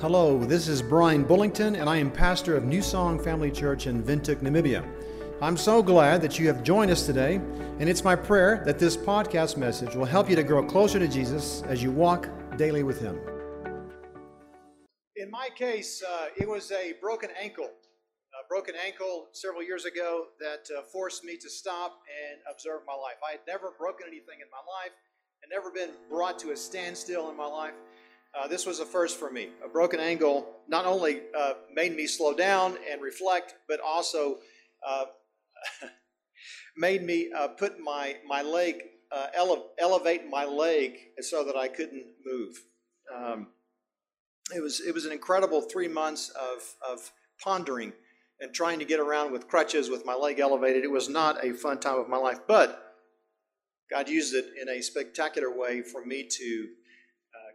Hello, this is Brian Bullington, and I am pastor of New Song Family Church in Windhoek, Namibia. I'm so glad that you have joined us today, and it's my prayer that this podcast message will help you to grow closer to Jesus as you walk daily with Him. In my case, it was a broken ankle several years ago that forced me to stop and observe my life. I had never broken anything in my life and never been brought to a standstill in my life. This was a first for me. A broken ankle not only made me slow down and reflect, but also made me put my leg, elevate my leg so that I couldn't move. It was an incredible 3 months of pondering and trying to get around with crutches with my leg elevated. It was not a fun time of my life, but God used it in a spectacular way for me to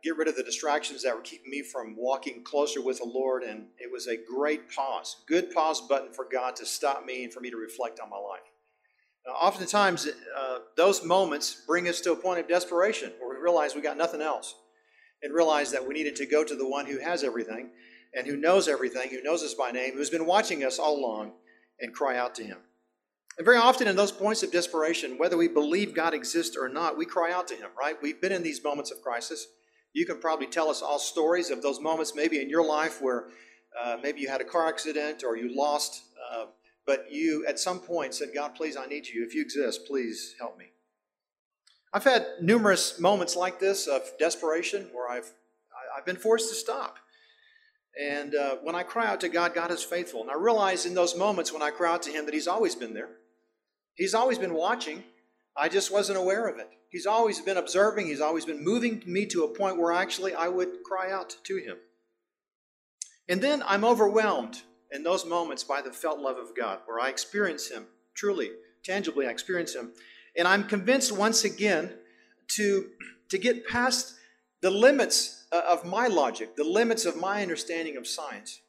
get rid of the distractions that were keeping me from walking closer with the Lord, and it was a great pause, good pause button for God to stop me and for me to reflect on my life. Now, oftentimes, those moments bring us to a point of desperation where we realize we got nothing else and realize that we needed to go to the one who has everything and who knows everything, who knows us by name, who's been watching us all along, and cry out to Him. And very often in those points of desperation, whether we believe God exists or not, we cry out to Him, right? We've been in these moments of crisis. You can probably tell us all stories of those moments maybe in your life where maybe you had a car accident or you lost, but you at some point said, God, please, I need you. If you exist, please help me. I've had numerous moments like this of desperation where I've been forced to stop. And when I cry out to God, God is faithful. And I realize in those moments when I cry out to Him that He's always been there. He's always been watching. I just wasn't aware of it. He's always been observing. He's always been moving me to a point where actually I would cry out to Him. And then I'm overwhelmed in those moments by the felt love of God, where I experience Him truly, tangibly. I experience Him. And I'm convinced once again to get past the limits of my logic, the limits of my understanding of science.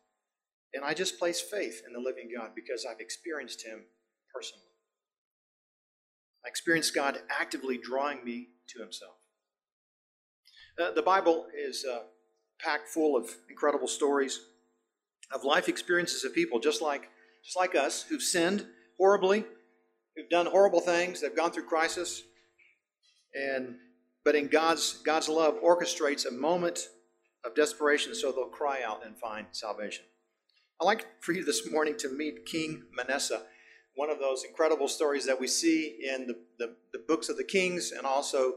And I just place faith in the living God because I've experienced Him personally. I experienced God actively drawing me to Himself. The Bible is packed full of incredible stories of life experiences of people just like us who've sinned horribly, who've done horrible things, they've gone through crisis, but in God's love orchestrates a moment of desperation so they'll cry out and find salvation. I'd like for you this morning to meet King Manasseh. One of those incredible stories that we see in the books of the Kings and also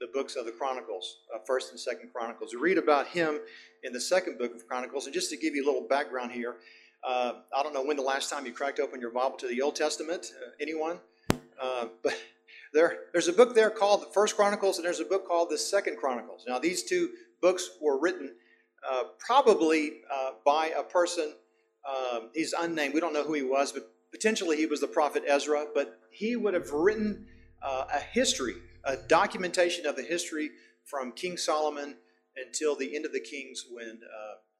the books of the Chronicles, 1st and 2nd Chronicles. We read about him in the second book of Chronicles. And just to give you a little background here, I don't know when the last time you cracked open your Bible to the Old Testament, anyone? But there's a book there called the 1st Chronicles and there's a book called the 2nd Chronicles. Now these two books were written probably by a person, he's unnamed, we don't know who he was, but potentially he was the prophet Ezra, but he would have written a documentation of the history from King Solomon until the end of the Kings when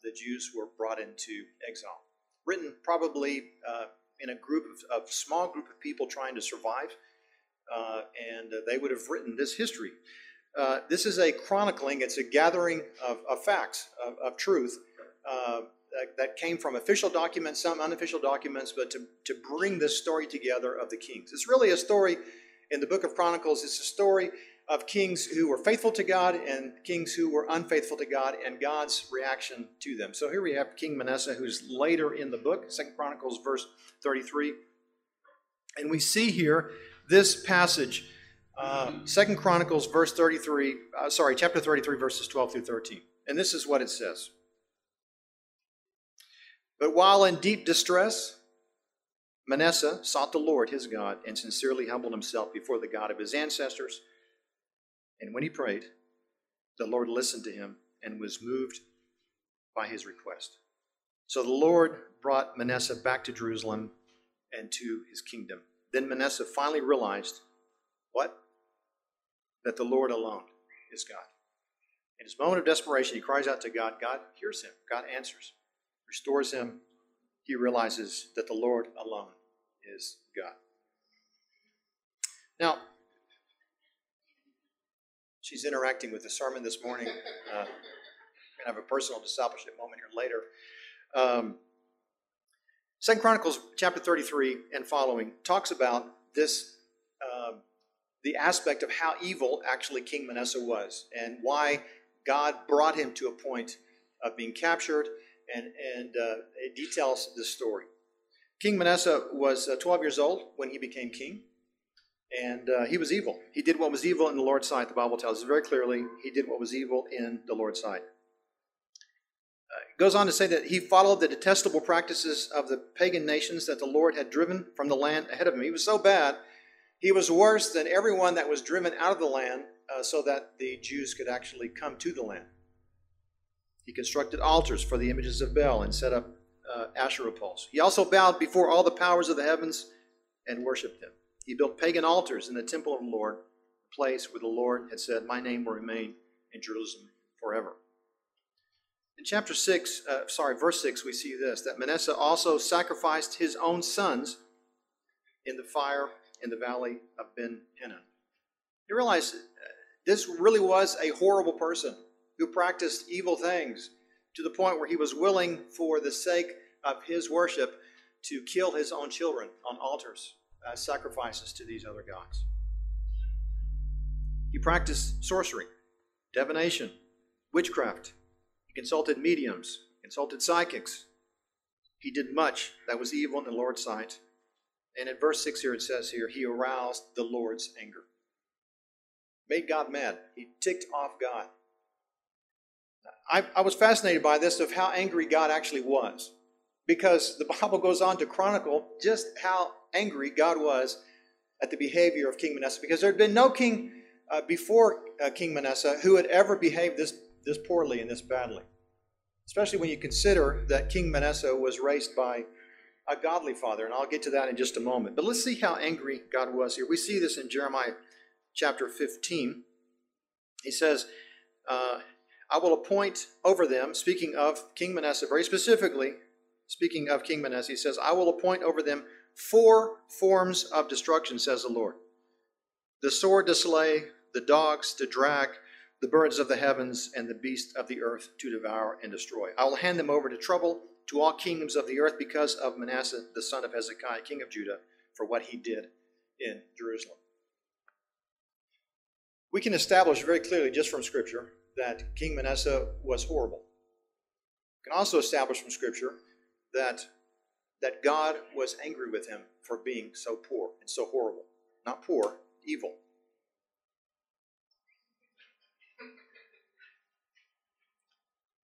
the Jews were brought into exile. Written probably in a small group of people trying to survive, and they would have written this history. This is a chronicling, it's a gathering of facts, of truth, that came from official documents, some unofficial documents, but to bring this story together of the kings. It's really a story in the book of Chronicles. It's a story of kings who were faithful to God and kings who were unfaithful to God and God's reaction to them. So here we have King Manasseh, who's later in the book, 2 Chronicles verse 33. And we see here this passage, 2 Chronicles verse 33, chapter 33, verses 12 through 13. And this is what it says. But while in deep distress, Manasseh sought the Lord his God and sincerely humbled himself before the God of his ancestors. And when he prayed, the Lord listened to him and was moved by his request. So the Lord brought Manasseh back to Jerusalem and to his kingdom. Then Manasseh finally realized, what? That the Lord alone is God. In his moment of desperation, he cries out to God. God hears him. God answers. Restores him, he realizes that the Lord alone is God. Now, she's interacting with the sermon this morning. We're going to have a personal discipleship moment here later. 2 Chronicles chapter 33 and following talks about this, the aspect of how evil actually King Manasseh was and why God brought him to a point of being captured, and it details this story. King Manasseh was 12 years old when he became king, and he was evil. He did what was evil in the Lord's sight, the Bible tells us very clearly. He did what was evil in the Lord's sight. It goes on to say that he followed the detestable practices of the pagan nations that the Lord had driven from the land ahead of him. He was so bad, he was worse than everyone that was driven out of the land so that the Jews could actually come to the land. He constructed altars for the images of Baal and set up Asherah poles. He also bowed before all the powers of the heavens and worshipped them. He built pagan altars in the temple of the Lord, the place where the Lord had said, "My name will remain in Jerusalem forever." In verse 6, we see this, that Manasseh also sacrificed his own sons in the fire in the valley of Ben Hinnom. You realize this really was a horrible person who practiced evil things to the point where he was willing, for the sake of his worship, to kill his own children on altars as sacrifices to these other gods. He practiced sorcery, divination, witchcraft. He consulted mediums, consulted psychics. He did much that was evil in the Lord's sight. And in verse 6 here, it says here, he aroused the Lord's anger. Made God mad. He ticked off God. I was fascinated by this, of how angry God actually was, because the Bible goes on to chronicle just how angry God was at the behavior of King Manasseh, because there had been no king before King Manasseh who had ever behaved this poorly and this badly, especially when you consider that King Manasseh was raised by a godly father, and I'll get to that in just a moment. But let's see how angry God was here. We see this in Jeremiah chapter 15. He says, I will appoint over them, speaking of King Manasseh, very specifically, speaking of King Manasseh, he says, I will appoint over them 4 forms of destruction, says the Lord. The sword to slay, the dogs to drag, the birds of the heavens, and the beasts of the earth to devour and destroy. I will hand them over to trouble, to all kingdoms of the earth, because of Manasseh, the son of Hezekiah, king of Judah, for what he did in Jerusalem. We can establish very clearly just from Scripture that King Manasseh was horrible. We can also establish from Scripture that God was angry with him for being so poor and so horrible. Not poor, evil.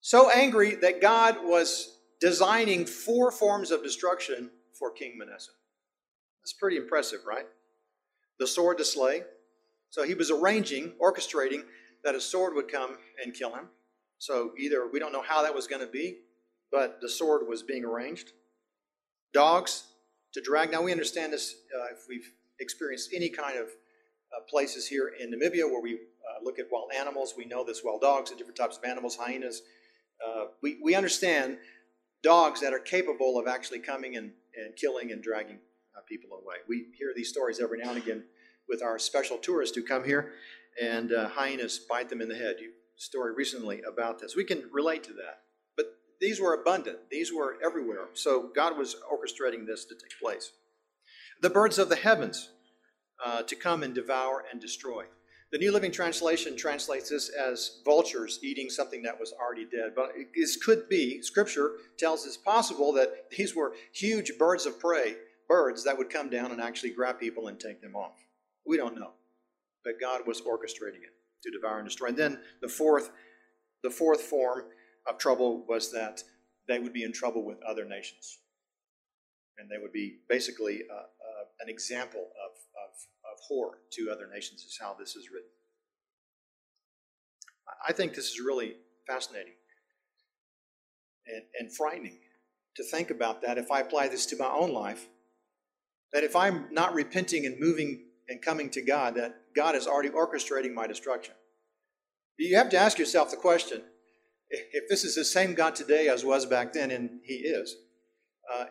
So angry that God was designing 4 forms of destruction for King Manasseh. That's pretty impressive, right? The sword to slay. So he was orchestrating that a sword would come and kill him. So either we don't know how that was going to be, but the sword was being arranged. Dogs to drag. Now we understand this if we've experienced any kind of places here in Namibia where we look at wild animals. We know this, wild dogs and different types of animals, hyenas. We understand dogs that are capable of actually coming and killing and dragging people away. We hear these stories every now and again with our special tourists who come here, and hyenas bite them in the head. You story recently about this. We can relate to that. But these were abundant. These were everywhere. So God was orchestrating this to take place. The birds of the heavens to come and devour and destroy. The New Living Translation translates this as vultures eating something that was already dead. But this could be, Scripture tells us possible that these were huge birds of prey, birds that would come down and actually grab people and take them off. We don't know. But God was orchestrating it to devour and destroy. And then the fourth form of trouble was that they would be in trouble with other nations. And they would be basically an example of horror to other nations, is how this is written. I think this is really fascinating and frightening to think about that if I apply this to my own life, that if I'm not repenting and moving and coming to God, that God is already orchestrating my destruction. You have to ask yourself the question, if this is the same God today as was back then, and He is,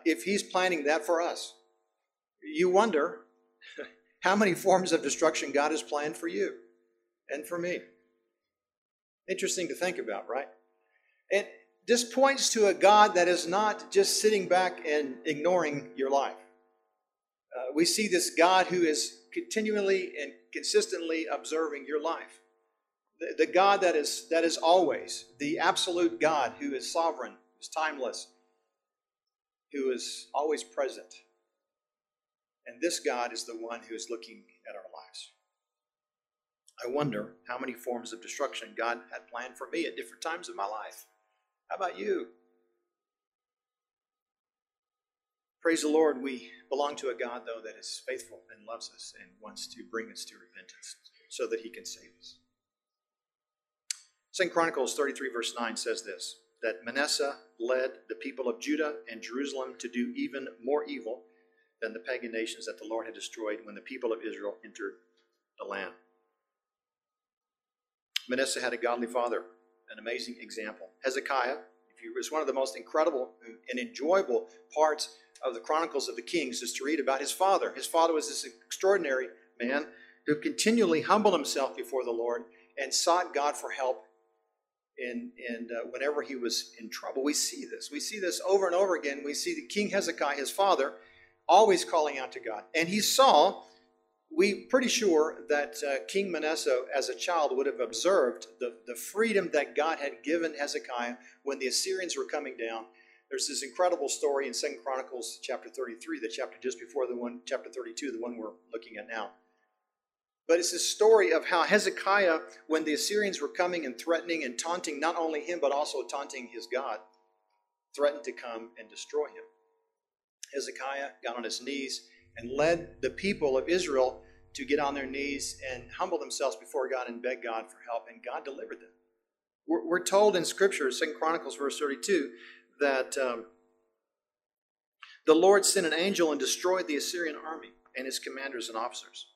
if He's planning that for us, you wonder how many forms of destruction God has planned for you and for me. Interesting to think about, right? This points to a God that is not just sitting back and ignoring your life. We see this God who is continually and consistently observing your life. The God that is always, the absolute God who is sovereign, who is timeless, who is always present. And this God is the one who is looking at our lives. I wonder how many forms of destruction God had planned for me at different times of my life. How about you? Praise the Lord, we belong to a God, though, that is faithful and loves us and wants to bring us to repentance so that he can save us. 2 Chronicles 33, verse 9 says this, that Manasseh led the people of Judah and Jerusalem to do even more evil than the pagan nations that the Lord had destroyed when the people of Israel entered the land. Manasseh had a godly father, an amazing example. Hezekiah, it's one of the most incredible and enjoyable parts of the Chronicles of the Kings is to read about his father. His father was this extraordinary man who continually humbled himself before the Lord and sought God for help whenever he was in trouble. We see this. We see this over and over again. We see the King Hezekiah, his father, always calling out to God. And he saw, we're pretty sure that King Manasseh as a child would have observed the freedom that God had given Hezekiah when the Assyrians were coming down. There's this incredible story in 2 Chronicles chapter 33, the chapter just before the one, chapter 32, the one we're looking at now. But it's this story of how Hezekiah, when the Assyrians were coming and threatening and taunting not only him but also taunting his God, threatened to come and destroy him. Hezekiah got on his knees and led the people of Israel to get on their knees and humble themselves before God and beg God for help, and God delivered them. We're told in Scripture, 2 Chronicles verse 32, that the Lord sent an angel and destroyed the Assyrian army and its commanders and officers.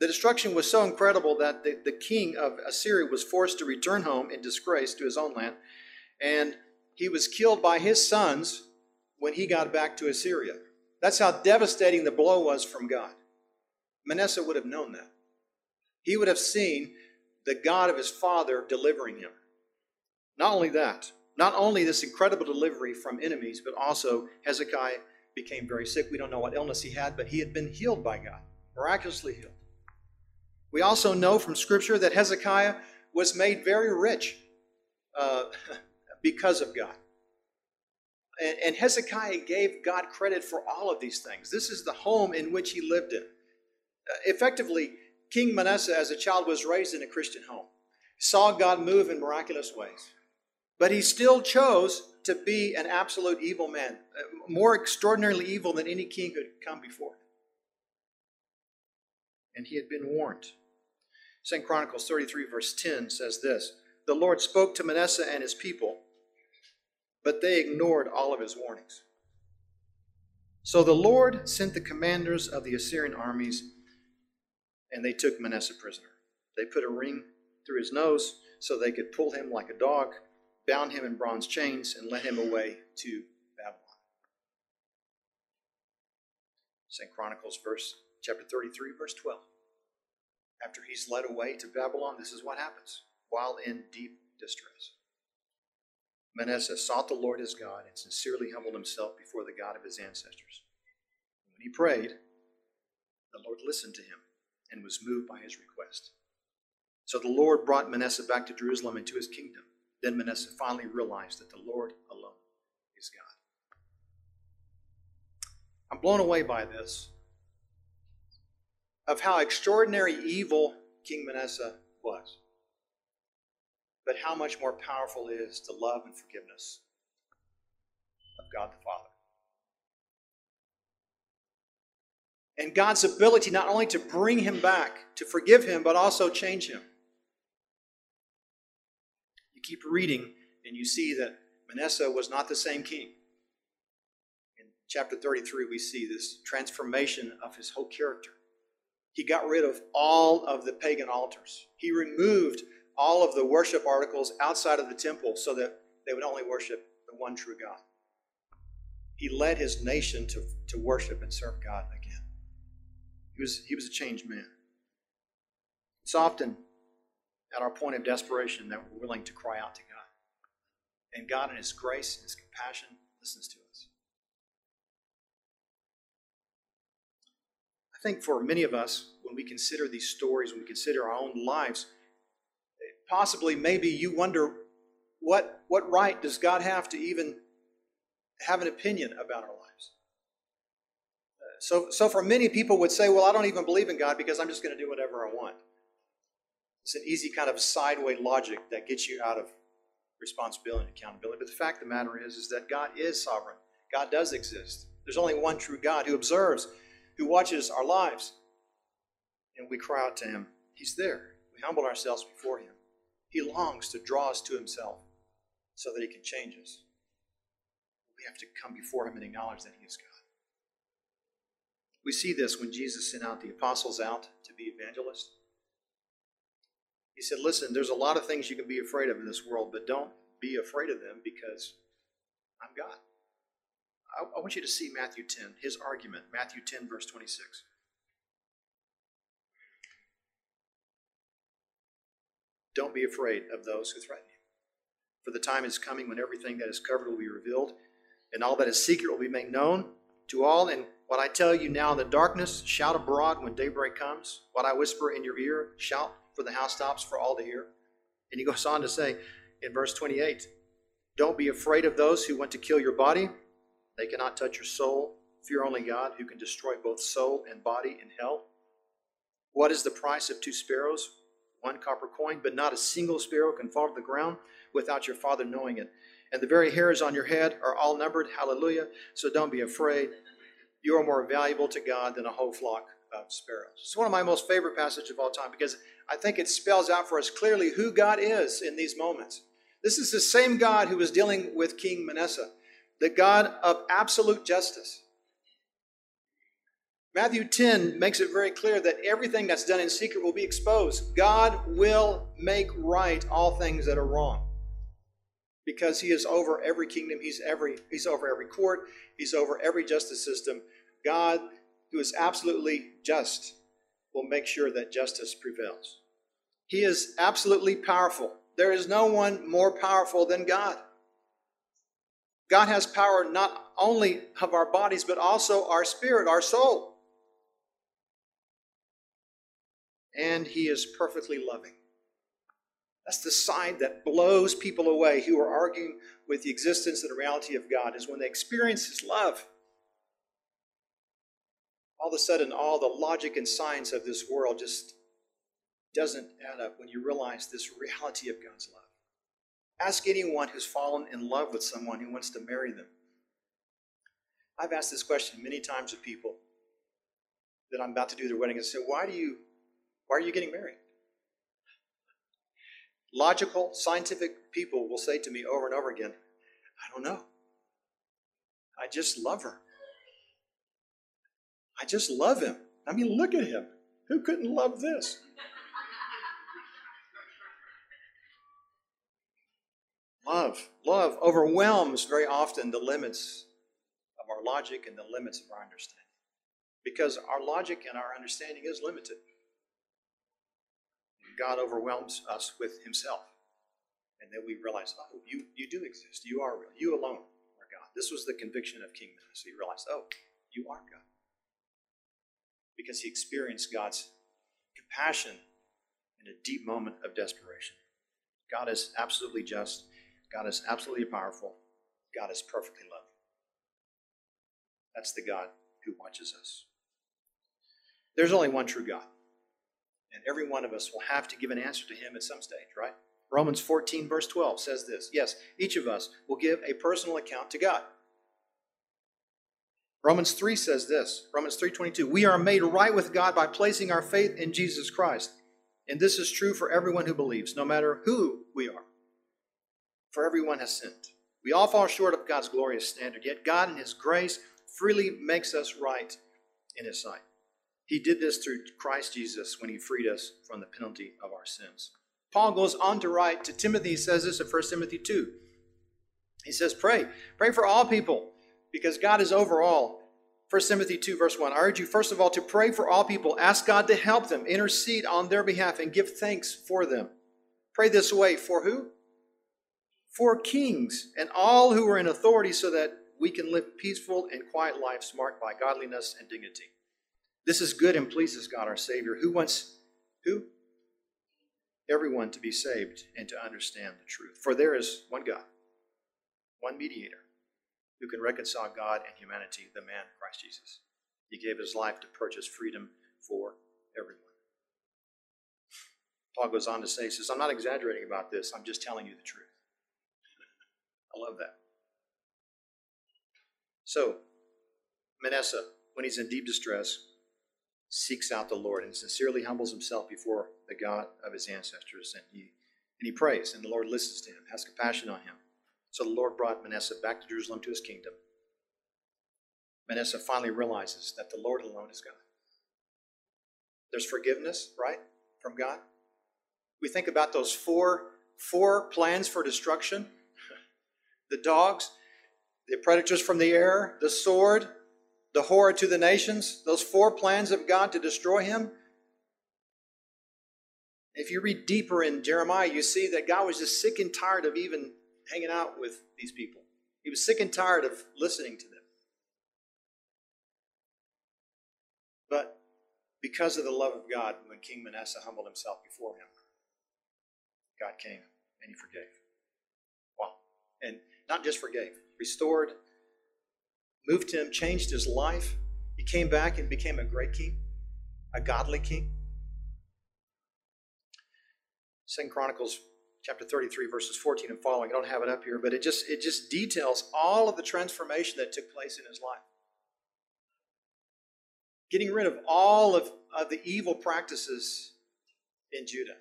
The destruction was so incredible that the king of Assyria was forced to return home in disgrace to his own land, and he was killed by his sons when he got back to Assyria. That's how devastating the blow was from God. Manasseh would have known that. He would have seen the God of his father delivering him. Not only that, not only this incredible delivery from enemies, but also Hezekiah became very sick. We don't know what illness he had, but he had been healed by God, miraculously healed. We also know from Scripture that Hezekiah was made very rich because of God. And Hezekiah gave God credit for all of these things. This is the home in which he lived in. Effectively, King Manasseh as a child was raised in a Christian home, saw God move in miraculous ways. But he still chose to be an absolute evil man, more extraordinarily evil than any king who had come before him. And he had been warned. 2 Chronicles 33 verse 10 says this, the Lord spoke to Manasseh and his people, but they ignored all of his warnings. So the Lord sent the commanders of the Assyrian armies, and they took Manasseh prisoner. They put a ring through his nose so they could pull him like a dog, bound him in bronze chains, and led him away to Babylon. 2 Chronicles chapter 33, verse 12. After he's led away to Babylon, this is what happens, while in deep distress. Manasseh sought the Lord his God and sincerely humbled himself before the God of his ancestors. When he prayed, the Lord listened to him and was moved by his request. So the Lord brought Manasseh back to Jerusalem and to his kingdom. Then Manasseh finally realized that the Lord alone is God. I'm blown away by this, of how extraordinary evil King Manasseh was. But how much more powerful is the love and forgiveness of God the Father. And God's ability not only to bring him back, to forgive him, but also change him. You keep reading and you see that Manasseh was not the same king. In chapter 33 we see this transformation of his whole character. He got rid of all of the pagan altars. He removed all of the worship articles outside of the temple so that they would only worship the one true God. He led his nation to worship and serve God again. He was a changed man. It's often at our point of desperation that we're willing to cry out to God. And God in his grace and his compassion listens to us. I think for many of us, when we consider these stories, when we consider our own lives, possibly maybe you wonder, what right does God have to even have an opinion about our lives? So for many people would say, well, I don't even believe in God because I'm just going to do whatever I want. It's an easy kind of sideway logic that gets you out of responsibility and accountability. But the fact of the matter is that God is sovereign. God does exist. There's only one true God who observes, who watches our lives. And we cry out to him. He's there. We humble ourselves before him. He longs to draw us to himself so that he can change us. We have to come before him and acknowledge that he is God. We see this when Jesus sent out the apostles out to be evangelists. He said, listen, there's a lot of things you can be afraid of in this world, but don't be afraid of them because I'm God. I want you to see Matthew 10, his argument, Matthew 10, verse 26. Don't be afraid of those who threaten you. For the time is coming when everything that is covered will be revealed, and all that is secret will be made known to all. And what I tell you now in the darkness, shout abroad when daybreak comes. What I whisper in your ear, shout for the housetops for all to hear. And he goes on to say in verse 28, don't be afraid of those who want to kill your body. They cannot touch your soul. Fear only God, who can destroy both soul and body in hell. What is the price of two sparrows? One copper coin, but not a single sparrow can fall to the ground without your Father knowing it. And the very hairs on your head are all numbered. Hallelujah. So don't be afraid. You are more valuable to God than a whole flock of sparrows. It's one of my most favorite passages of all time because I think it spells out for us clearly who God is in these moments. This is the same God who was dealing with King Manasseh, the God of absolute justice. Matthew 10 makes it very clear that everything that's done in secret will be exposed. God will make right all things that are wrong because he is over every kingdom. He's over every court. He's over every justice system. God, who is absolutely just, will make sure that justice prevails. He is absolutely powerful. There is no one more powerful than God. God has power not only of our bodies, but also our spirit, our soul. And he is perfectly loving. That's the side that blows people away who are arguing with the existence and the reality of God, is when they experience his love. All of a sudden, all the logic and science of this world just doesn't add up when you realize this reality of God's love. Ask anyone who's fallen in love with someone who wants to marry them. I've asked this question many times of people that I'm about to do their wedding and say, why are you getting married? Logical, scientific people will say to me over and over again, I don't know. I just love her. I just love him. I mean, look at him. Who couldn't love this? Love overwhelms very often the limits of our logic and the limits of our understanding, because our logic and our understanding is limited. God overwhelms us with himself. And then we realize, oh, you do exist. You are real. You alone are God. This was the conviction of King Manasseh. He realized, oh, you are God. Because he experienced God's compassion in a deep moment of desperation. God is absolutely just. God is absolutely powerful. God is perfectly loving. That's the God who watches us. There's only one true God. And every one of us will have to give an answer to him at some stage, right? Romans 14, verse 12 says this. Yes, each of us will give a personal account to God. Romans 3 says this. Romans 3:22. We are made right with God by placing our faith in Jesus Christ. And this is true for everyone who believes, no matter who we are. For everyone has sinned. We all fall short of God's glorious standard, yet God in his grace freely makes us right in his sight. He did this through Christ Jesus when he freed us from the penalty of our sins. Paul goes on to write to Timothy. He says this in 1 Timothy 2. He says, pray. Pray for all people, because God is over all. 1 Timothy 2, verse 1. I urge you, first of all, to pray for all people. Ask God to help them, intercede on their behalf, and give thanks for them. Pray this way for who? for kings and all who are in authority, so that we can live peaceful and quiet lives marked by godliness and dignity. This is good and pleases God our Savior, who wants everyone to be saved and to understand the truth. For there is one God, one mediator, who can reconcile God and humanity, the man Christ Jesus. He gave his life to purchase freedom for everyone. Paul goes on to say, he says, I'm not exaggerating about this. I'm just telling you the truth. I love that. So, Manasseh, when he's in deep distress, seeks out the Lord and sincerely humbles himself before the God of his ancestors. And he prays, and the Lord listens to him, has compassion on him. So the Lord brought Manasseh back to Jerusalem to his kingdom. Manasseh finally realizes that the Lord alone is God. There's forgiveness, right, from God. We think about those four plans for destruction. The dogs, the predators from the air, the sword, the horror to the nations, those four plans of God to destroy him. If you read deeper in Jeremiah, you see that God was just sick and tired of even hanging out with these people. He was sick and tired of listening to them. But because of the love of God, when King Manasseh humbled himself before him, God came and he forgave. Wow. And not just forgave, restored, moved him, changed his life. He came back and became a great king, a godly king. 2 Chronicles chapter 33, verses 14 and following. I don't have it up here, but it just details all of the transformation that took place in his life. Getting rid of all of the evil practices in Judah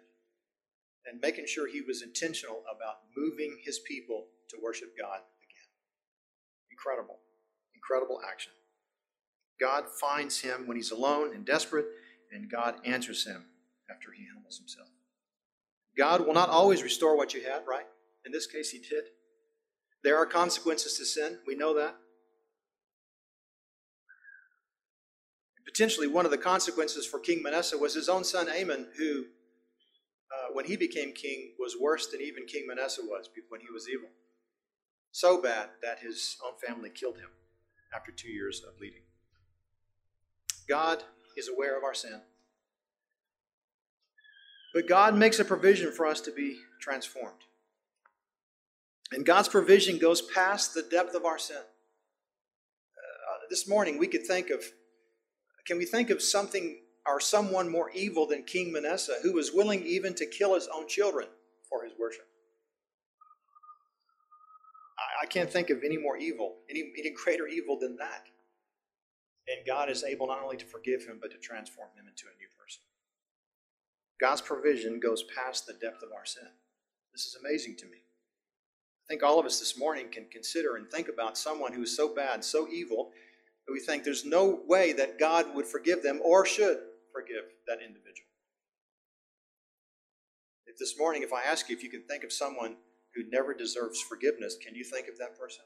and making sure he was intentional about moving his people to worship God again. Incredible, incredible action. God finds him when he's alone and desperate, and God answers him after he humbles himself. God will not always restore what you had, right? In this case, he did. There are consequences to sin. We know that. Potentially, one of the consequences for King Manasseh was his own son Amon, who, when he became king, was worse than even King Manasseh was when he was evil. So bad that his own family killed him after 2 years of leading. God is aware of our sin. But God makes a provision for us to be transformed. And God's provision goes past the depth of our sin. This morning, we could think of, can we think of something or someone more evil than King Manasseh, who was willing even to kill his own children for his worship? I can't think of any more evil, any greater evil than that. And God is able not only to forgive him, but to transform him into a new person. God's provision goes past the depth of our sin. This is amazing to me. I think all of us this morning can consider and think about someone who is so bad, so evil, that we think there's no way that God would forgive them or should forgive that individual. If this morning, if I ask you if you can think of someone who never deserves forgiveness, can you think of that person?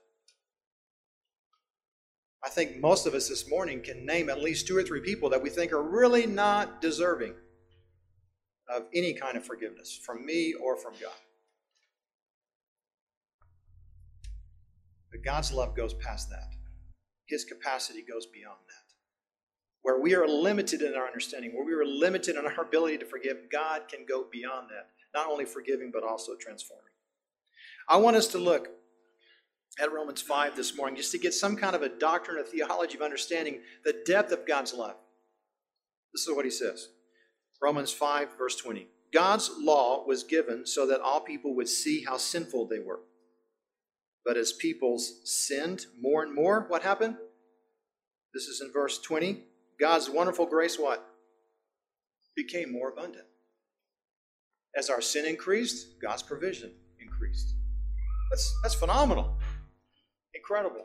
I think most of us this morning can name at least 2 or 3 people that we think are really not deserving of any kind of forgiveness from me or from God. But God's love goes past that. His capacity goes beyond that. Where we are limited in our understanding, where we are limited in our ability to forgive, God can go beyond that, not only forgiving but also transforming. I want us to look at Romans 5 this morning just to get some kind of a doctrine, a theology of understanding the depth of God's love. This is what he says. Romans 5, verse 20. God's law was given so that all people would see how sinful they were. But as peoples sinned more and more, what happened? This is in verse 20. God's wonderful grace, what? Became more abundant. As our sin increased, God's provision increased. That's phenomenal. Incredible.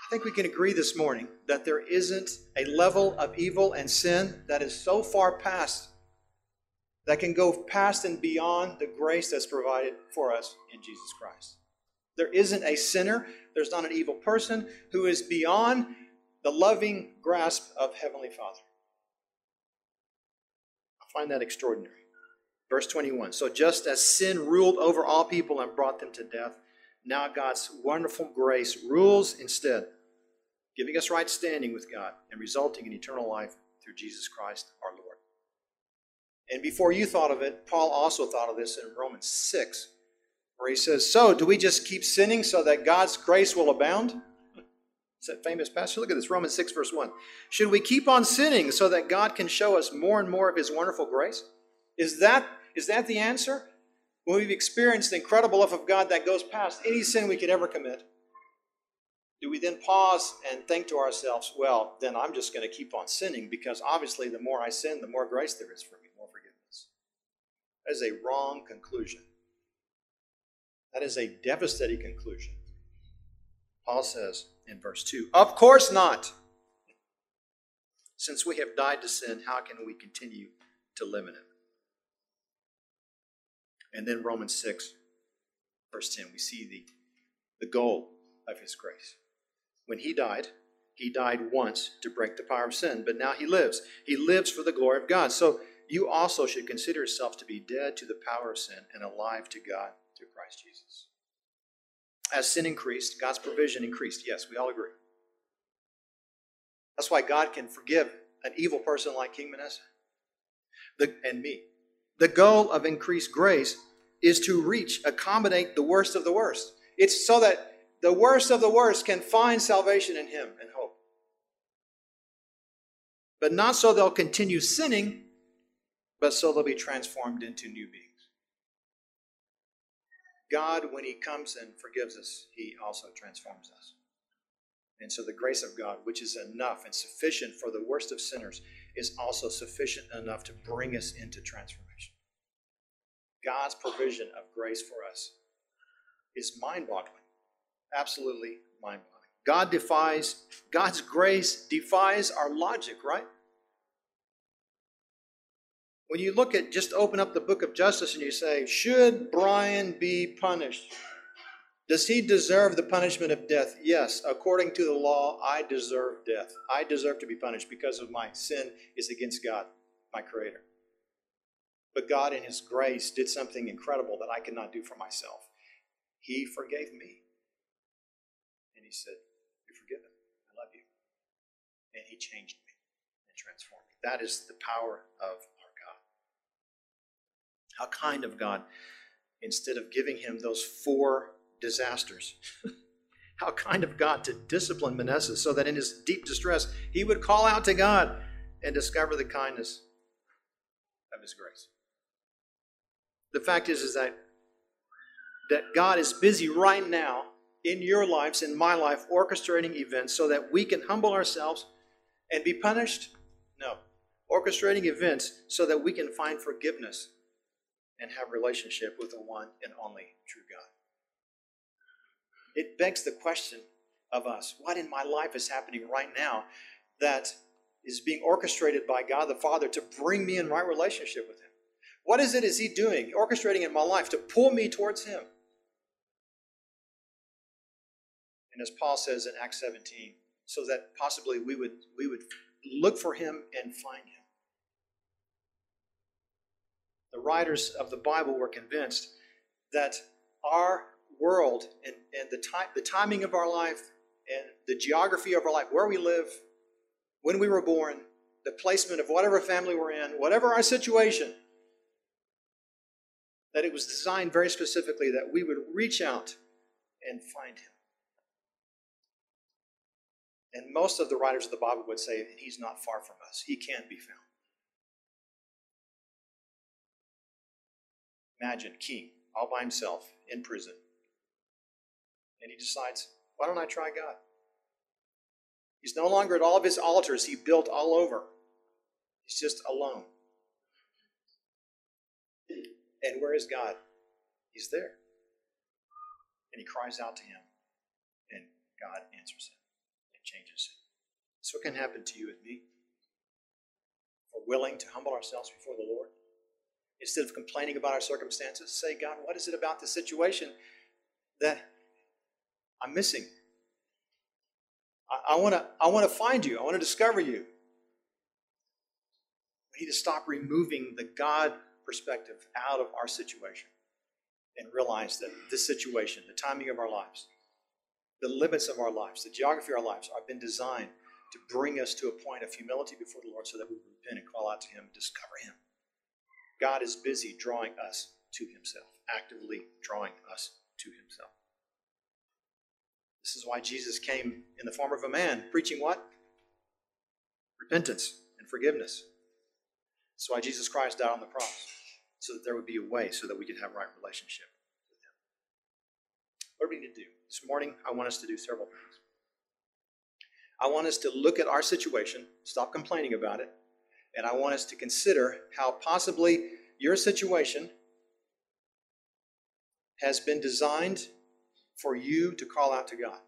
I think we can agree this morning that there isn't a level of evil and sin that is so far past, that can go past and beyond the grace that's provided for us in Jesus Christ. There isn't a sinner, there's not an evil person who is beyond the loving grasp of Heavenly Father. I find that extraordinary. Verse 21, so just as sin ruled over all people and brought them to death, now God's wonderful grace rules instead, giving us right standing with God and resulting in eternal life through Jesus Christ our Lord. And before you thought of it, Paul also thought of this in Romans 6, where he says, so do we just keep sinning so that God's grace will abound? It's that famous passage. Look at this, Romans 6, verse 1. Should we keep on sinning so that God can show us more and more of his wonderful grace? Is that the answer? When we've experienced the incredible love of God that goes past any sin we could ever commit, do we then pause and think to ourselves, well, then I'm just going to keep on sinning because obviously the more I sin, the more grace there is for me, more forgiveness. That is a wrong conclusion. That is a devastating conclusion. Paul says in verse 2, of course not. Since we have died to sin, how can we continue to live in it? And then Romans 6, verse 10, we see the goal of his grace. When he died once to break the power of sin, but now he lives. He lives for the glory of God. So you also should consider yourself to be dead to the power of sin and alive to God through Christ Jesus. As sin increased, God's provision increased. Yes, we all agree. That's why God can forgive an evil person like King Manasseh and me. The goal of increased grace is to reach, accommodate the worst of the worst. It's so that the worst of the worst can find salvation in him and hope. But not so they'll continue sinning, but so they'll be transformed into new beings. God, when he comes and forgives us, he also transforms us. And so the grace of God, which is enough and sufficient for the worst of sinners, is also sufficient enough to bring us into transformation. God's provision of grace for us is mind-boggling, absolutely mind-boggling. God's grace defies our logic, right? When you look at, just open up the book of Justice and you say, should Brian be punished? Does he deserve the punishment of death? Yes, according to the law, I deserve death. I deserve to be punished because of my sin is against God, my Creator. But God in his grace did something incredible that I could not do for myself. He forgave me. And he said, you're forgiven. I love you. And he changed me and transformed me. That is the power of our God. How kind of God, instead of giving him those four disasters. How kind of God to discipline Manasseh so that in his deep distress he would call out to God and discover the kindness of his grace. The fact is that God is busy right now in your lives, in my life, orchestrating events so that we can humble ourselves and be punished? No. Orchestrating events so that we can find forgiveness and have relationship with the one and only true God. It begs the question of us, what in my life is happening right now that is being orchestrated by God the Father to bring me in right relationship with him? What is he doing, orchestrating in my life to pull me towards him? And as Paul says in Acts 17, so that possibly we would look for him and find him. The writers of the Bible were convinced that our world and the timing of our life and the geography of our life, where we live, when we were born, the placement of whatever family we're in, whatever our situation, that it was designed very specifically that we would reach out and find him. And most of the writers of the Bible would say, he's not far from us. He can be found. Imagine King all by himself in prison. And he decides, why don't I try God? He's no longer at all of his altars he built all over. He's just alone. And where is God? He's there. And he cries out to him. And God answers him and changes him. That's what can happen to you and me. If we're willing to humble ourselves before the Lord. Instead of complaining about our circumstances, say, God, what is it about this situation that I'm missing? I want to find you. I want to discover you. We need to stop removing the God perspective out of our situation and realize that this situation, the timing of our lives, the limits of our lives, the geography of our lives have been designed to bring us to a point of humility before the Lord so that we repent and call out to Him and discover Him. God is busy drawing us to Himself, actively drawing us to Himself. This is why Jesus came in the form of a man, preaching what? Repentance and forgiveness. That's why Jesus Christ died on the cross, so that there would be a way so that we could have right relationship with Him. What do we need to do? This morning, I want us to do several things. I want us to look at our situation, stop complaining about it, and I want us to consider how possibly your situation has been designed for you to call out to God.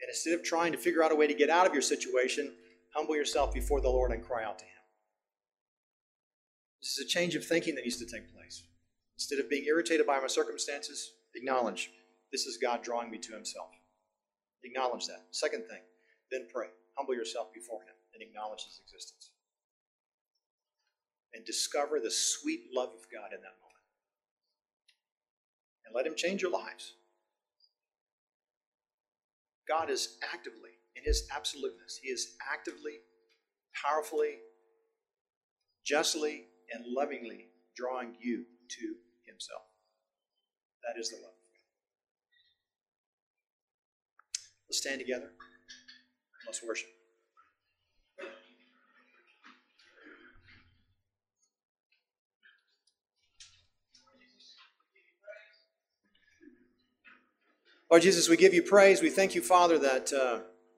And instead of trying to figure out a way to get out of your situation, humble yourself before the Lord and cry out to Him. This is a change of thinking that needs to take place. Instead of being irritated by my circumstances, acknowledge, this is God drawing me to Himself. Acknowledge that. Second thing, then pray. Humble yourself before Him and acknowledge His existence. And discover the sweet love of God in that moment. And let Him change your lives. God is actively, in His absoluteness, He is actively, powerfully, justly, and lovingly drawing you to Himself. That is the love of God. Let's stand together. Let's worship. Lord Jesus, we give You praise. We thank You, Father, that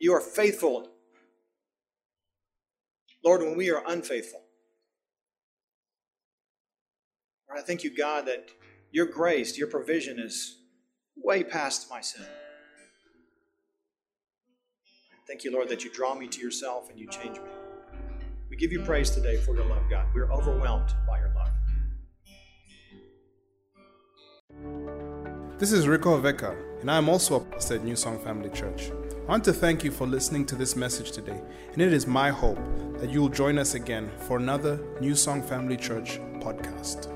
You are faithful. Lord, when we are unfaithful, Lord, I thank You, God, that Your grace, Your provision is way past my sin. Thank You, Lord, that You draw me to Yourself and You change me. We give You praise today for Your love, God. We're overwhelmed by Your love. This is Rico Aveca, and I am also a pastor at New Song Family Church. I want to thank you for listening to this message today, and it is my hope that you will join us again for another New Song Family Church podcast.